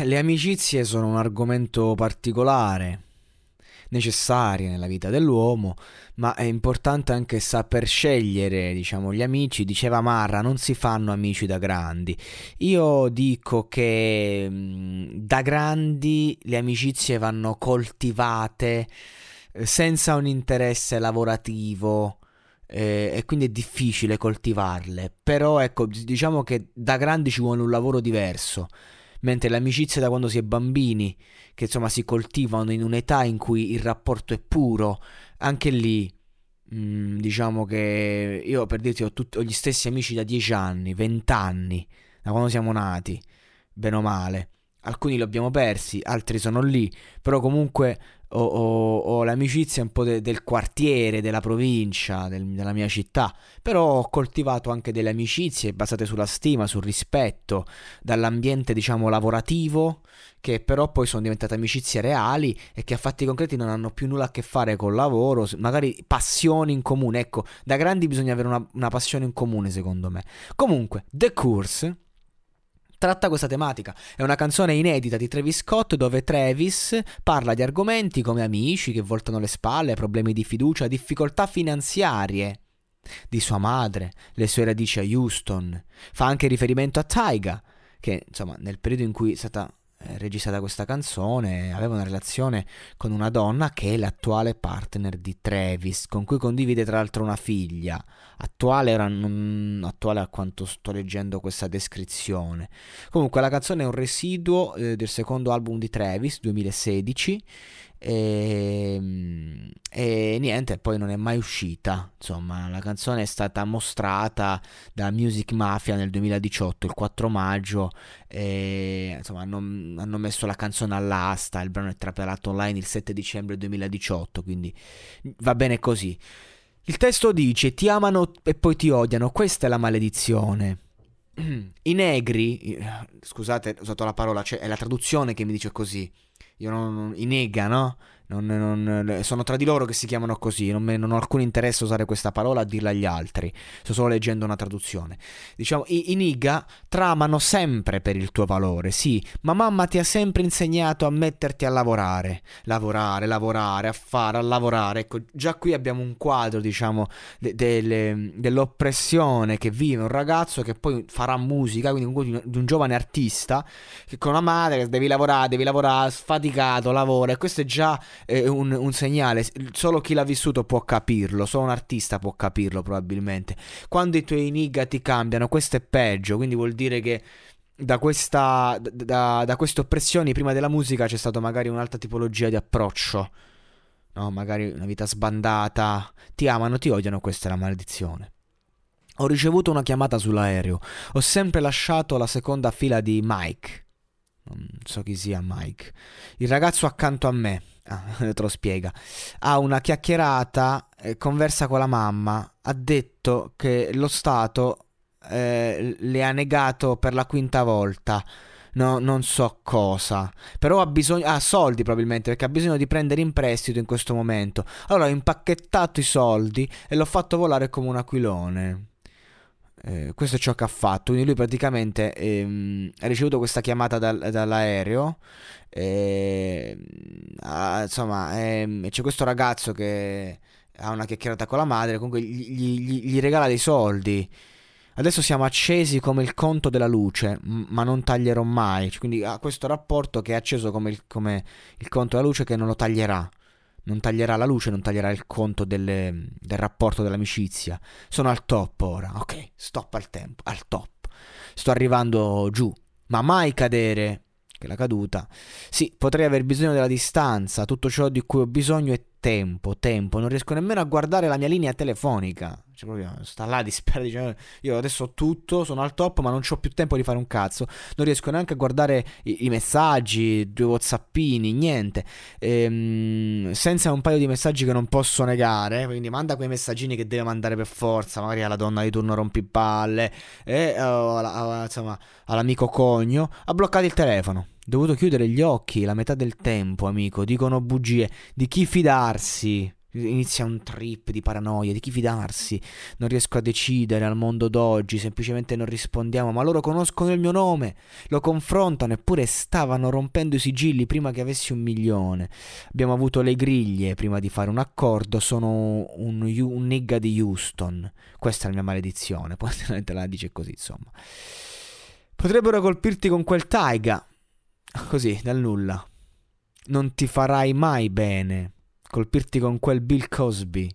Le amicizie sono un argomento particolare, necessarie nella vita dell'uomo, ma è importante anche saper scegliere, gli amici. Diceva Marra, non si fanno amici da grandi. Io dico che da grandi le amicizie vanno coltivate senza un interesse lavorativo, e quindi è difficile coltivarle. Però che da grandi ci vuole un lavoro diverso. Mentre le amicizie da quando si è bambini, che si coltivano in un'età in cui il rapporto è puro, anche lì che io, per dirti, ho gli stessi amici da 10 anni, 20 anni, da quando siamo nati, bene o male. Alcuni li abbiamo persi, altri sono lì, però comunque ho l'amicizia un po' del quartiere, della provincia, della mia città. Però ho coltivato anche delle amicizie basate sulla stima, sul rispetto, dall'ambiente lavorativo, che però poi sono diventate amicizie reali e che a fatti concreti non hanno più nulla a che fare col lavoro. Magari passioni in comune, da grandi bisogna avere una passione in comune, secondo me. Comunque, The Course tratta questa tematica. È una canzone inedita di Travis Scott, dove Travis parla di argomenti come amici che voltano le spalle, problemi di fiducia, difficoltà finanziarie di sua madre, le sue radici a Houston. Fa anche riferimento a Tyga, che nel periodo in cui è stata registrata questa canzone aveva una relazione con una donna che è l'attuale partner di Travis, con cui condivide tra l'altro una figlia. Attuale a quanto sto leggendo questa descrizione. Comunque la canzone è un residuo del secondo album di Travis, 2016, e niente, poi non è mai uscita. La canzone è stata mostrata da Music Mafia nel 2018, il 4 maggio, e hanno messo la canzone all'asta. Il brano è trapelato online il 7 dicembre 2018, quindi va bene così. Il testo dice: ti amano e poi ti odiano, questa è la maledizione. I negri, scusate, ho usato la parola, è la traduzione che mi dice così. Io non i nega, no? Non sono tra di loro che si chiamano così. Non ho alcun interesse a usare questa parola, a dirla agli altri. Sto solo leggendo una traduzione. I nigga tramano sempre per il tuo valore, sì, ma mamma ti ha sempre insegnato a metterti a lavorare, a lavorare. Già qui abbiamo un quadro, dell'oppressione che vive un ragazzo che poi farà musica, quindi di un giovane artista che con la madre che devi lavorare, sfaticato, lavora. E questo è già un segnale. Solo chi l'ha vissuto può capirlo, solo un artista può capirlo probabilmente. Quando i tuoi nigga ti cambiano, questo è peggio, quindi vuol dire che da queste oppressioni prima della musica c'è stato magari un'altra tipologia di approccio, no? Magari una vita sbandata. Ti amano, ti odiano, questa è la maledizione. Ho ricevuto una chiamata sull'aereo, ho sempre lasciato la seconda fila di Mike. Non so chi sia Mike. Il ragazzo accanto a me, te lo spiega, ha una chiacchierata, conversa con la mamma, ha detto che lo Stato le ha negato per la 5ª volta, no, non so cosa, però ha soldi probabilmente, perché ha bisogno di prendere in prestito in questo momento. Allora ho impacchettato i soldi e l'ho fatto volare come un aquilone. Questo è ciò che ha fatto. Quindi lui praticamente ha ricevuto questa chiamata dall'aereo, c'è questo ragazzo che ha una chiacchierata con la madre, comunque gli regala dei soldi. Adesso siamo accesi come il conto della luce, ma non taglierò mai. Quindi ha questo rapporto che è acceso come il conto della luce, che non lo taglierà. Non taglierà la luce, non taglierà il conto del rapporto dell'amicizia. Sono al top ora, ok, stop al tempo, al top. Sto arrivando giù, ma mai cadere, che è la caduta. Sì, potrei aver bisogno della distanza, tutto ciò di cui ho bisogno è tempo. Non riesco nemmeno a guardare la mia linea telefonica. Cioè proprio sta là disperato, dicendo, io adesso ho tutto, sono al top, ma non c'ho più tempo di fare un cazzo. Non riesco neanche a guardare i messaggi, due whatsappini, niente. Senza un paio di messaggi che non posso negare. Quindi manda quei messaggini che deve mandare per forza, magari alla donna di turno rompipalle, insomma, all'amico cogno. Ha bloccato il telefono, dovuto chiudere gli occhi la metà del tempo, amico. Dicono bugie, di chi fidarsi? Inizia un trip di paranoia, di chi fidarsi, non riesco a decidere al mondo d'oggi, semplicemente non rispondiamo, ma loro conoscono il mio nome, lo confrontano, eppure stavano rompendo i sigilli prima che avessi 1 milione, abbiamo avuto le griglie prima di fare un accordo, sono un nigga di Houston, questa è la mia maledizione, poi te la dice così, insomma. Potrebbero colpirti con quel Tyga, così, dal nulla, non ti farai mai bene. Colpirti con quel Bill Cosby,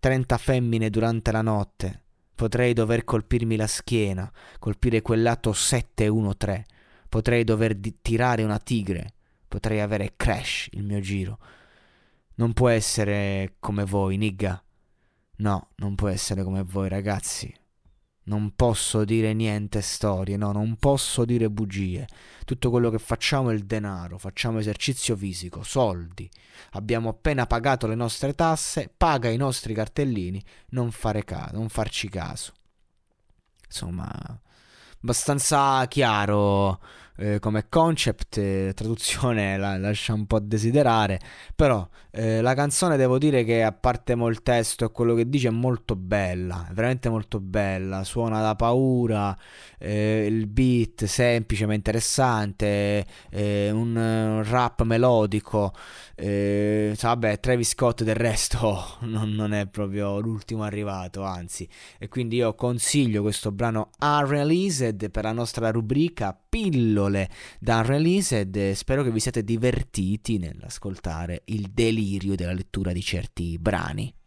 30 femmine durante la notte, potrei dover colpirmi la schiena, colpire quel lato 713, potrei dover tirare una tigre, potrei avere crash il mio giro. Non può essere come voi, nigga. No, non può essere come voi, ragazzi. Non posso dire niente storie, no, non posso dire bugie. Tutto quello che facciamo è il denaro, facciamo esercizio fisico, soldi. Abbiamo appena pagato le nostre tasse, paga i nostri cartellini, non farci caso. Insomma, abbastanza chiaro come concept, traduzione lascia un po' a desiderare, però la canzone devo dire che, a parte molto testo e quello che dice, è molto bella, è veramente molto bella, suona da paura, il beat semplice ma interessante, un rap melodico, vabbè, Travis Scott del resto non è proprio l'ultimo arrivato, anzi, e quindi io consiglio questo brano Unreleased per la nostra rubrica Pillole da Unreleased, e spero che vi siate divertiti nell'ascoltare il delirio della lettura di certi brani.